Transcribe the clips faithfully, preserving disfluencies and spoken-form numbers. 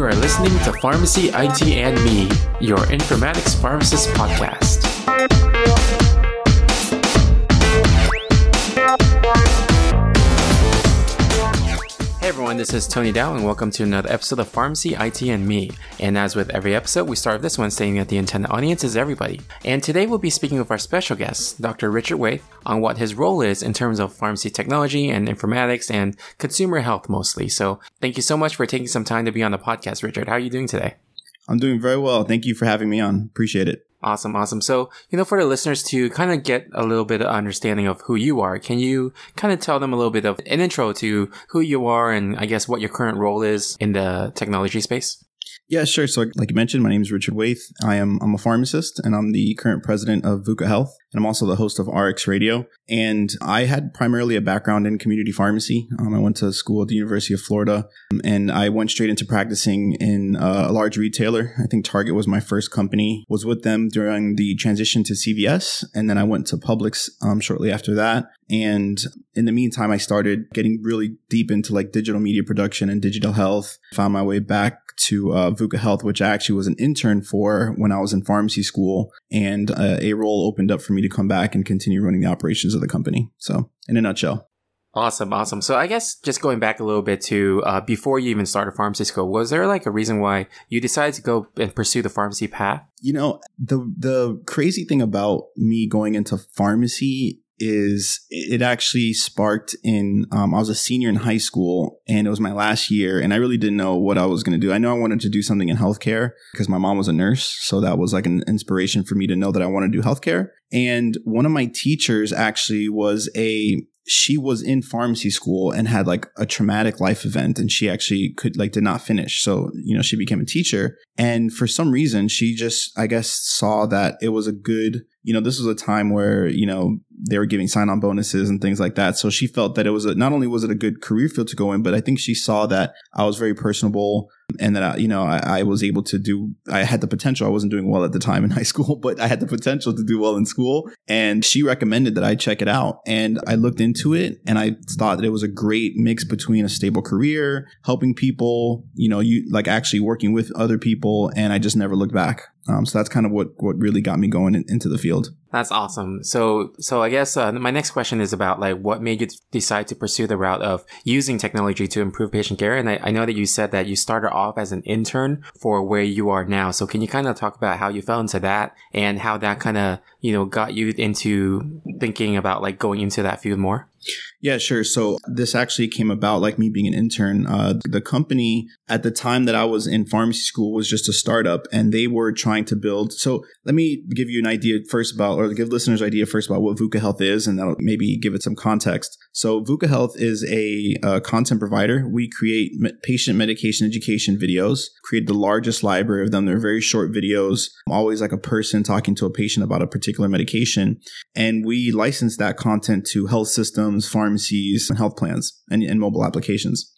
You are listening to Pharmacy I T and Me, your informatics pharmacist podcast. Hey everyone, this is Tony Dow and welcome to another episode of Pharmacy I T and Me. And as with every episode, we start this one saying that the intended audience is everybody. And today we'll be speaking with our special guest, Doctor Richard Waithe, on what his role is in terms of pharmacy technology and informatics and consumer health mostly. So thank you so much for taking some time to be on the podcast, Richard. How are you doing today? I'm doing very well. Thank you for having me on. Appreciate it. Awesome, awesome. So, you know, for the listeners to kind of get a little bit of understanding of who you are, can you kind of tell them a little bit of an intro to who you are and I guess what your current role is in the technology space? Yeah, sure. So like you mentioned, my name is Richard Waithe. I am I'm a pharmacist and I'm the current president of VUCA Health. And I'm also the host of R X Radio. And I had primarily a background in community pharmacy. Um, I went to school at the University of Florida and I went straight into practicing in uh, a large retailer. I think Target was my first company, was with them during the transition to C V S. And then I went to Publix um, shortly after that. And in the meantime, I started getting really deep into like digital media production and digital health. Found my way back to uh, VUCA Health, which I actually was an intern for when I was in pharmacy school. And uh, a role opened up for me to come back and continue running the operations of the company. So in a nutshell. Awesome. Awesome. So I guess just going back a little bit to uh, before you even started pharmacy school, was there like a reason why you decided to go and pursue the pharmacy path? You know, the the crazy thing about me going into pharmacy is it actually sparked in, um, I was a senior in high school and it was my last year and I really didn't know what I was going to do. I know I wanted to do something in healthcare because my mom was a nurse. So that was like an inspiration for me to know that I want to do healthcare. And one of my teachers actually was a, she was in pharmacy school and had like a traumatic life event and she actually could like did not finish. So, you know, she became a teacher. And for some reason, she just, I guess, saw that it was a good, you know, this was a time where, you know, they were giving sign-on bonuses and things like that. So she felt that it was a, not only was it a good career field to go in, but I think she saw that I was very personable and that, I, you know, I, I was able to do, I had the potential. I wasn't doing well at the time in high school, but I had the potential to do well in school. And she recommended that I check it out. And I looked into it and I thought that it was a great mix between a stable career, helping people, you know, you like actually working with other people. And I just never looked back. Um, so that's kind of what, what really got me going in, into the field. That's awesome. So, so I guess uh, my next question is about like what made you decide to pursue the route of using technology to improve patient care. And I, I know that you said that you started off as an intern for where you are now. So can you kind of talk about how you fell into that and how that kind of, you know, got you into thinking about like going into that field more? Yeah, sure. So this actually came about like me being an intern. Uh, the company at the time that I was in pharmacy school was just a startup and they were trying to build. So let me give you an idea first about, or give listeners an idea first about what VUCA Health is, and that'll maybe give it some context. So VUCA Health is a uh, content provider. We create me- patient medication education videos, create the largest library of them. They're very short videos, always like a person talking to a patient about a particular medication. And we license that content to health systems, pharmacies, and health plans, and, and mobile applications.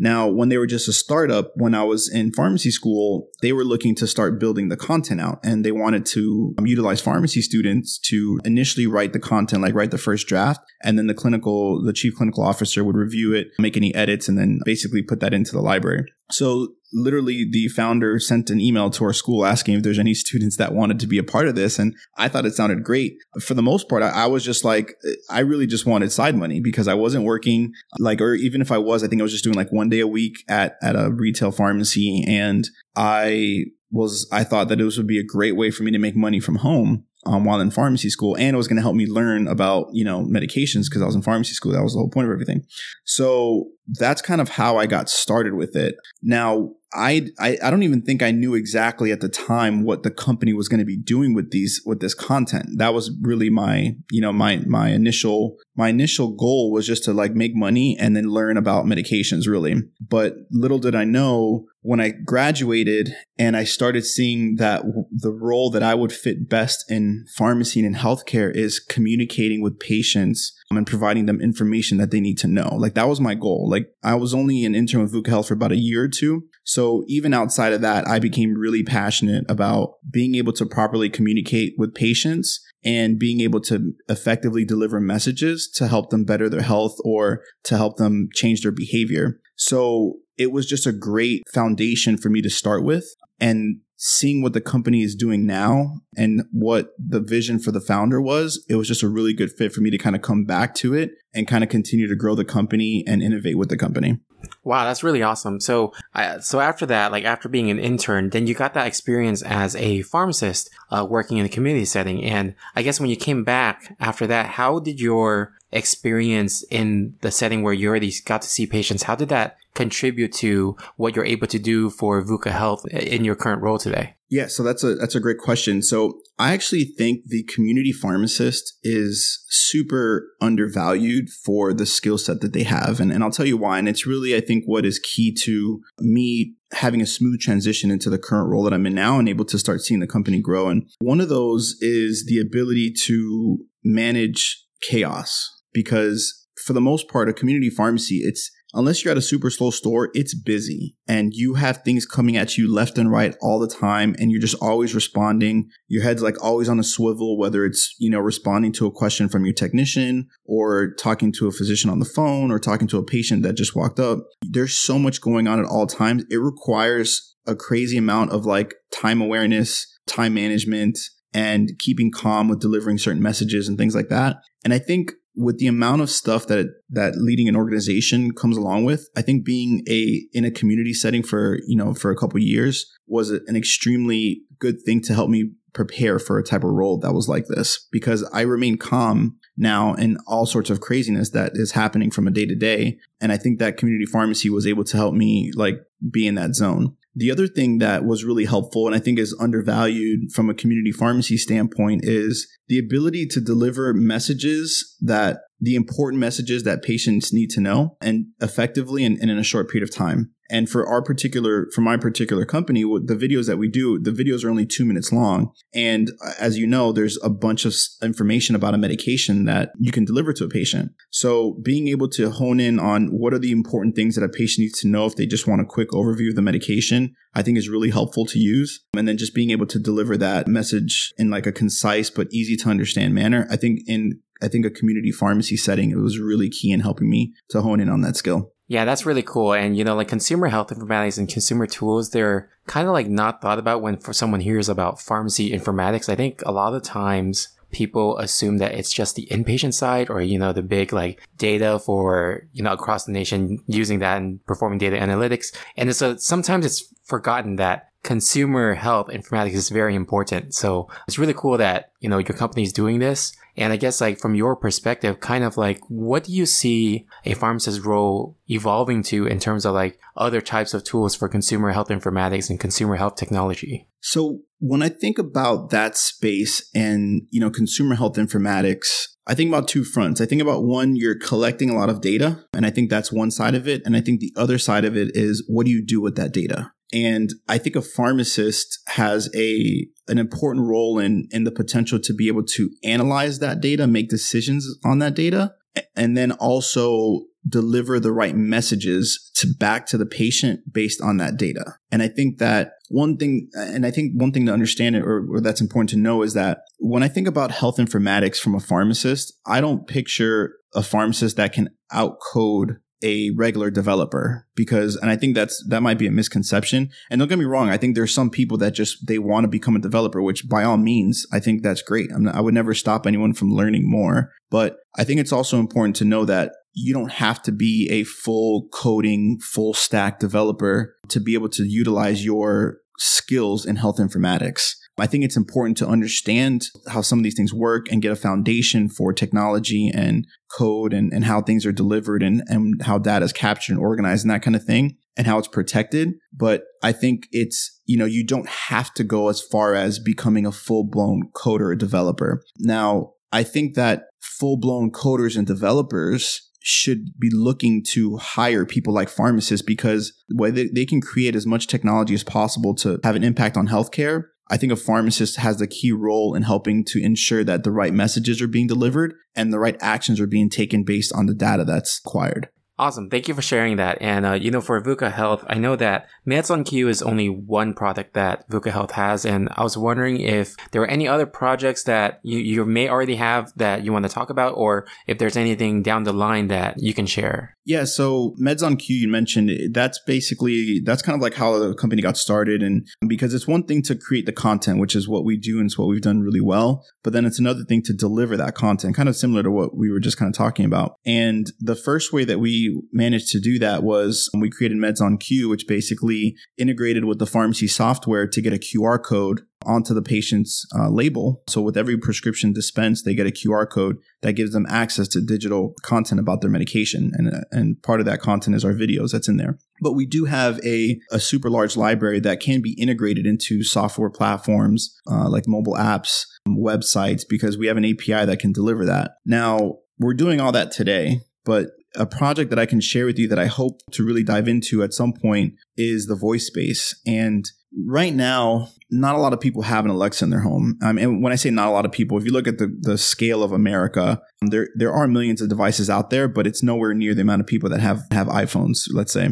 Now, when they were just a startup, when I was in pharmacy school, they were looking to start building the content out and they wanted to um, utilize pharmacy students to initially write the content, like write the first draft. And then the clinical, the chief clinical officer would review it, make any edits, and then basically put that into the library. So literally the founder sent an email to our school asking if there's any students that wanted to be a part of this. And I thought it sounded great. For the most part, I, I was just like, I really just wanted side money because I wasn't working like, or even if I was, I think I was just doing like one day a week at, at a retail pharmacy. And I was, I thought that it would be a great way for me to make money from home. Um, while in pharmacy school, and it was going to help me learn about, you know, medications because I was in pharmacy school. That was the whole point of everything. So that's kind of how I got started with it. Now, I, I, I don't even think I knew exactly at the time what the company was going to be doing with these, with this content. That was really my, you know, my, my initial, my initial goal was just to like make money and then learn about medications really. But little did I know when I graduated and I started seeing that the role that I would fit best in pharmacy and in healthcare is communicating with patients and providing them information that they need to know. Like that was my goal. Like I was only an intern with VUCA Health for about a year or two. So even outside of that, I became really passionate about being able to properly communicate with patients and being able to effectively deliver messages to help them better their health or to help them change their behavior. So it was just a great foundation for me to start with. And seeing what the company is doing now and what the vision for the founder was, it was just a really good fit for me to kind of come back to it and kind of continue to grow the company and innovate with the company. Wow, that's really awesome. So, uh, so after that, like after being an intern, then you got that experience as a pharmacist uh, working in a community setting. And I guess when you came back after that, how did your experience in the setting where you already got to see patients, how did that contribute to what you're able to do for VUCA Health in your current role today? Yeah, so that's a that's a great question. So I actually think the community pharmacist is super undervalued for the skill set that they have. And, and I'll tell you why. And it's really, I think, what is key to me having a smooth transition into the current role that I'm in now and able to start seeing the company grow. And one of those is the ability to manage chaos. Because for the most part, a community pharmacy, it's unless you're at a super slow store, it's busy and you have things coming at you left and right all the time. And you're just always responding. Your head's like always on a swivel, whether it's, you know, responding to a question from your technician or talking to a physician on the phone or talking to a patient that just walked up. There's so much going on at all times. It requires a crazy amount of like time awareness, time management, and keeping calm with delivering certain messages and things like that. And I think with the amount of stuff that that leading an organization comes along with, I think being a in a community setting for, you know, for a couple of years was an extremely good thing to help me prepare for a type of role that was like this, because I remain calm now in all sorts of craziness that is happening from a day to day. And I think that community pharmacy was able to help me like be in that zone. The other thing that was really helpful and I think is undervalued from a community pharmacy standpoint is the ability to deliver messages that the important messages that patients need to know and effectively and, and in a short period of time. And for our particular, for my particular company, the videos that we do, the videos are only two minutes long. And as you know, there's a bunch of information about a medication that you can deliver to a patient. So being able to hone in on what are the important things that a patient needs to know if they just want a quick overview of the medication, I think is really helpful to use. And then just being able to deliver that message in like a concise but easy to understand manner, I think in I think a community pharmacy setting, it was really key in helping me to hone in on that skill. Yeah, that's really cool. And, you know, like consumer health informatics and consumer tools, they're kind of like not thought about when for someone hears about pharmacy informatics. I think a lot of the times people assume that it's just the inpatient side or, you know, the big like data for, you know, across the nation using that and performing data analytics. And so sometimes it's forgotten that consumer health informatics is very important. So it's really cool that, you know, your company is doing this. And I guess like from your perspective, kind of like, what do you see a pharmacist's role evolving to in terms of like other types of tools for consumer health informatics and consumer health technology? So when I think about that space and, you know, consumer health informatics, I think about two fronts. I think about one, you're collecting a lot of data. And I think that's one side of it. And I think the other side of it is what do you do with that data? And I think a pharmacist has a an important role in, in the potential to be able to analyze that data, make decisions on that data, and then also deliver the right messages to back to the patient based on that data. And I think that one thing, and I think one thing to understand it or, or that's important to know is that when I think about health informatics from a pharmacist, I don't picture a pharmacist that can outcode a regular developer, because, and I think that's, that might be a misconception. And don't get me wrong, I think there's some people that just, they want to become a developer, which by all means, I think that's great. I'm not, I would never stop anyone from learning more. But I think it's also important to know that you don't have to be a full coding, full stack developer to be able to utilize your skills in health informatics. I think it's important to understand how some of these things work and get a foundation for technology and code and, and how things are delivered and, and how data is captured and organized and that kind of thing and how it's protected. But I think it's, you know, you don't have to go as far as becoming a full-blown coder or developer. Now, I think that full-blown coders and developers should be looking to hire people like pharmacists because they, they can create as much technology as possible to have an impact on healthcare. I think a pharmacist has the key role in helping to ensure that the right messages are being delivered and the right actions are being taken based on the data that's acquired. Awesome. Thank you for sharing that. And, uh, you know, for VUCA Health, I know that Meds on Q is only one product that VUCA Health has. And I was wondering if there were any other projects that you, you may already have that you want to talk about, or if there's anything down the line that you can share. Yeah. So Meds on Q, you mentioned, that's basically, that's kind of like how the company got started. And because it's one thing to create the content, which is what we do and it's what we've done really well. But then it's another thing to deliver that content, kind of similar to what we were just kind of talking about. And the first way that we managed to do that was we created Meds on Q, which basically integrated with the pharmacy software to get a Q R code onto the patient's uh, label. So with every prescription dispensed, they get a Q R code that gives them access to digital content about their medication. And, and part of that content is our videos that's in there. But we do have a, a super large library that can be integrated into software platforms uh, like mobile apps, websites, because we have an A P I that can deliver that. Now, we're doing all that today, but a project that I can share with you that I hope to really dive into at some point is the voice space. And right now, not a lot of people have an Alexa in their home. Um, and when I say not a lot of people, if you look at the, the scale of America, there there are millions of devices out there, but it's nowhere near the amount of people that have, have iPhones, let's say.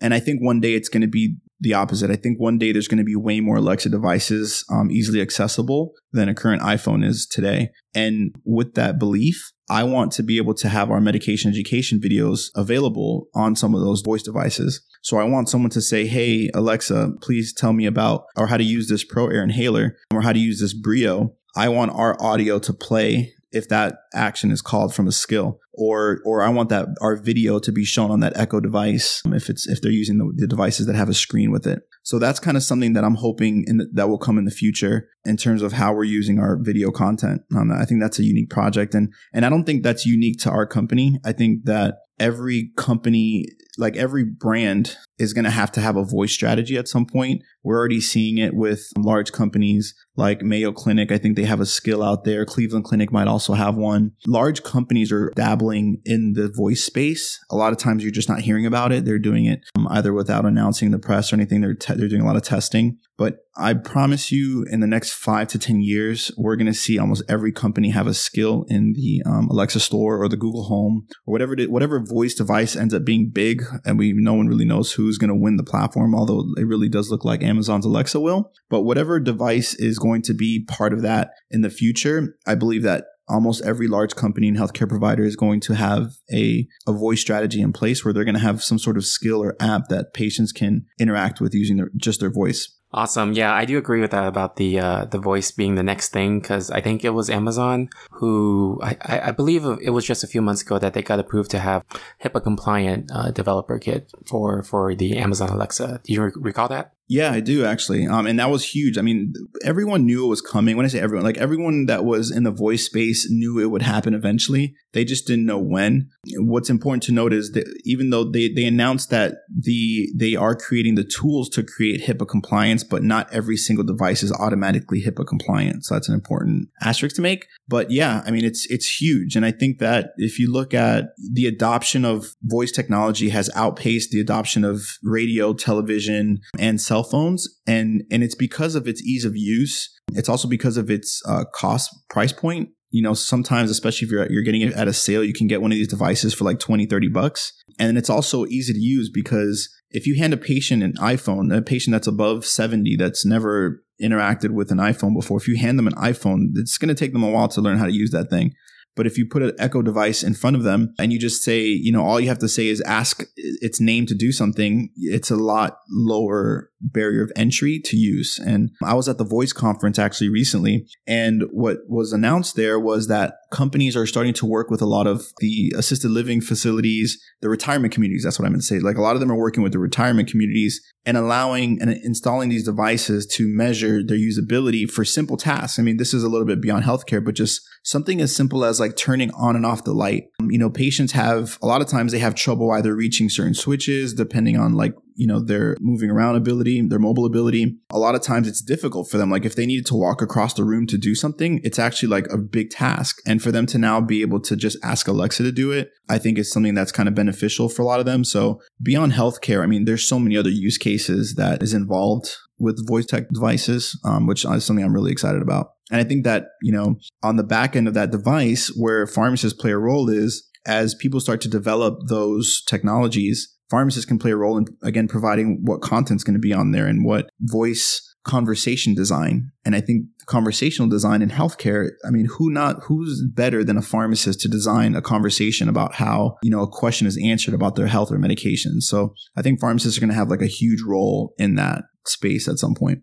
And I think one day it's going to be the opposite. I think one day there's going to be way more Alexa devices um, easily accessible than a current iPhone is today. And with that belief, I want to be able to have our medication education videos available on some of those voice devices. So I want someone to say, hey, Alexa, please tell me about or how to use this Pro Air Inhaler or how to use this Brio. I want our audio to play if that action is called from a skill, or or I want that our video to be shown on that Echo device if it's if they're using the, the devices that have a screen with it. So that's kind of something that I'm hoping in the, that will come in the future in terms of how we're using our video content. Um, I think that's a unique project, and and I don't think that's unique to our company. I think that every company, like every brand, is going to have to have a voice strategy at some point. We're already seeing it with large companies like Mayo Clinic. I think they have a skill out there. Cleveland Clinic might also have one. Large companies are dabbling in the voice space. A lot of times you're just not hearing about it. They're doing it um, either without announcing the press or anything. They're te- they're doing a lot of testing. But I promise you in the next five to ten years, we're going to see almost every company have a skill in the um, Alexa store or the Google Home or whatever it, whatever voice device ends up being big. And we no one really knows who's going to win the platform, although it really does look like Amazon's Alexa will. But whatever device is going to be part of that in the future, I believe that almost every large company and healthcare provider is going to have a, a voice strategy in place where they're going to have some sort of skill or app that patients can interact with using their, just their voice. Awesome. Yeah, I do agree with that about the uh, the voice being the next thing, because I think it was Amazon who, I, I believe it was just a few months ago that they got approved to have HIPAA-compliant uh, developer kit for, for the Amazon Alexa. Do you re- recall that? Yeah, I do actually. Um, and that was huge. I mean, everyone knew it was coming. When I say everyone, like everyone that was in the voice space knew it would happen eventually. They just didn't know when. What's important to note is that even though they, they announced that the they are creating the tools to create HIPAA compliance, but not every single device is automatically HIPAA compliant. So that's an important asterisk to make. But yeah, I mean, it's it's huge. And I think that if you look at the adoption of voice technology has outpaced the adoption of radio, television, and cell phones. And, and it's because of its ease of use. It's also because of its uh, cost price point. You know, sometimes, especially if you're, you're getting it at a sale, you can get one of these devices for like twenty, thirty bucks. And it's also easy to use because if you hand a patient an iPhone, a patient that's above seventy, that's never interacted with an iPhone before, if you hand them an iPhone, it's going to take them a while to learn how to use that thing. But if you put an Echo device in front of them and you just say, you know, all you have to say is ask its name to do something, it's a lot lower barrier of entry to use. And I was at the Voice conference actually recently. And what was announced there was that companies are starting to work with a lot of the assisted living facilities, the retirement communities. That's what I meant to say. Like a lot of them are working with the retirement communities and allowing and installing these devices to measure their usability for simple tasks. I mean, this is a little bit beyond healthcare, but just something as simple as like turning on and off the light. You know, patients have a lot of times they have trouble either reaching certain switches, depending on like, you know, their moving around ability, their mobile ability. A lot of times it's difficult for them. Like if they needed to walk across the room to do something, it's actually like a big task. And for them to now be able to just ask Alexa to do it, I think it's something that's kind of beneficial for a lot of them. So beyond healthcare, I mean, there's so many other use cases that is involved with voice tech devices, um, which is something I'm really excited about. And I think that, you know, on the back end of that device where pharmacists play a role is as people start to develop those technologies, pharmacists can play a role in, again, providing what content's going to be on there and what voice conversation design. And I think conversational design in healthcare, I mean, who not, who's better than a pharmacist to design a conversation about how, you know, a question is answered about their health or medication. So I think pharmacists are going to have like a huge role in that space at some point.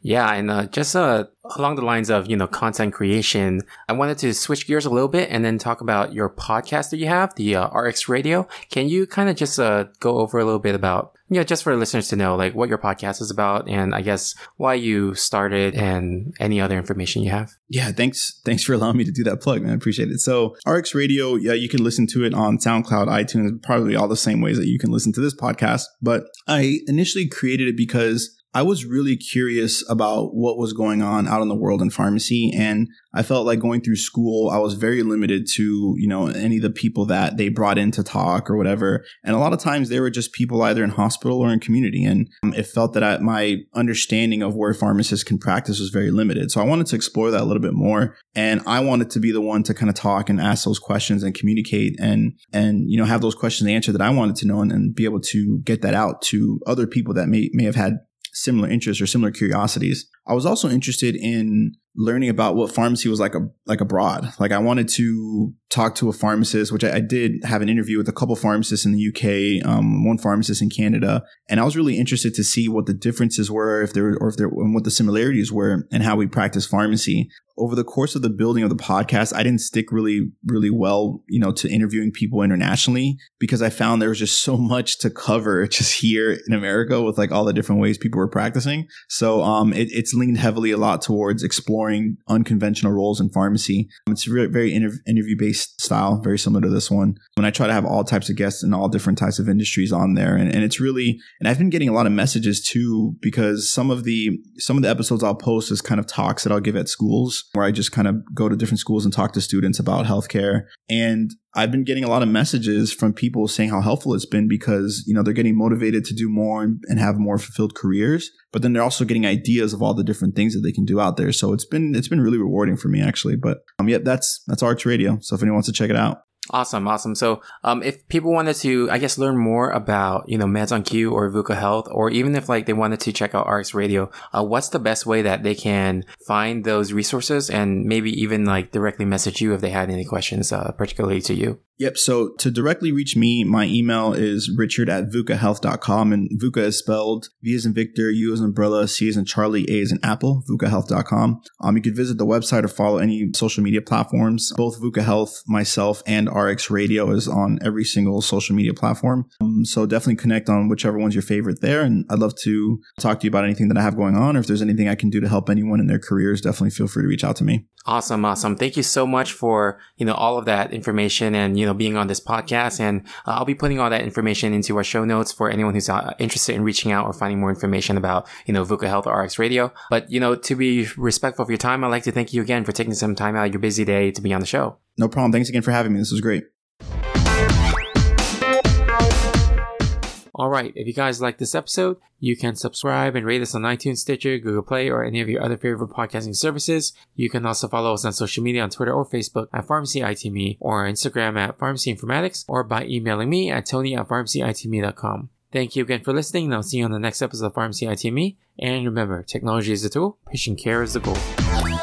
Yeah. And uh, just uh, along the lines of, you know, content creation, I wanted to switch gears a little bit and then talk about your podcast that you have, the uh, R X Radio. Can you kind of just uh, go over a little bit about, you know, just for listeners to know, like what your podcast is about and I guess why you started and any other information you have? Yeah. Thanks. Thanks for allowing me to do that plug, man. I appreciate it. So R X Radio, yeah, you can listen to it on SoundCloud, iTunes, probably all the same ways that you can listen to this podcast. But I initially created it because I was really curious about what was going on out in the world in pharmacy. And I felt like going through school, I was very limited to, you know, any of the people that they brought in to talk or whatever. And a lot of times they were just people either in hospital or in community. And um, it felt that I, my understanding of where pharmacists can practice was very limited. So I wanted to explore that a little bit more. And I wanted to be the one to kind of talk and ask those questions and communicate and, and, you know, have those questions answered that I wanted to know and, and be able to get that out to other people that may, may have had similar interests or similar curiosities. I was also interested in learning about what pharmacy was like a, like abroad. Like I wanted to talk to a pharmacist, which I, I did have an interview with a couple pharmacists in the U K, um, one pharmacist in Canada. And I was really interested to see what the differences were, if there were, or if there, and what the similarities were and how we practice pharmacy. Over the course of the building of the podcast, I didn't stick really, really well, you know, to interviewing people internationally because I found there was just so much to cover just here in America with like all the different ways people were practicing. So um, it, it's leaned heavily a lot towards exploring unconventional roles in pharmacy. It's really very inter- interview-based style, very similar to this one. When I try to have all types of guests in all different types of industries on there, and, and it's really, and I've been getting a lot of messages too because some of the some of the episodes I'll post is kind of talks that I'll give at schools, where I just kind of go to different schools and talk to students about healthcare. And I've been getting a lot of messages from people saying how helpful it's been because, you know, they're getting motivated to do more and, and have more fulfilled careers, but then they're also getting ideas of all the different things that they can do out there. So it's been it's been really rewarding for me, actually. But um, yeah, that's that's R X Radio. So if anyone wants to check it out. Awesome. Awesome. So, um, if people wanted to, I guess, learn more about, you know, Meds on Q or VUCA Health, or even if like they wanted to check out R X Radio, uh, what's the best way that they can find those resources and maybe even like directly message you if they had any questions, uh, particularly to you? Yep. So to directly reach me, my email is richard at vucahealth.com. And VUCA is spelled V as in Victor, U as in Umbrella, C as in Charlie, A as in Apple, vucahealth dot com. Um, you could visit the website or follow any social media platforms. Both VUCA Health, myself, and R X Radio is on every single social media platform. Um, so definitely connect on whichever one's your favorite there. And I'd love to talk to you about anything that I have going on, or if there's anything I can do to help anyone in their careers, definitely feel free to reach out to me. Awesome. Awesome. Thank you so much for, you know, all of that information and, you know, being on this podcast. And uh, I'll be putting all that information into our show notes for anyone who's uh, interested in reaching out or finding more information about, you know, VUCA Health or R X Radio. But, you know, to be respectful of your time, I'd like to thank you again for taking some time out of your busy day to be on the show. No problem. Thanks again for having me. This was great. All right. If you guys like this episode, you can subscribe and rate us on iTunes, Stitcher, Google Play, or any of your other favorite podcasting services. You can also follow us on social media on Twitter or Facebook at Pharmacy I T and Me, or Instagram at Pharmacy Informatics, or by emailing me at Tony at pharmacy I T me dot com. Thank you again for listening, and I'll see you on the next episode of Pharmacy I T and Me. And remember, technology is the tool, patient care is the goal.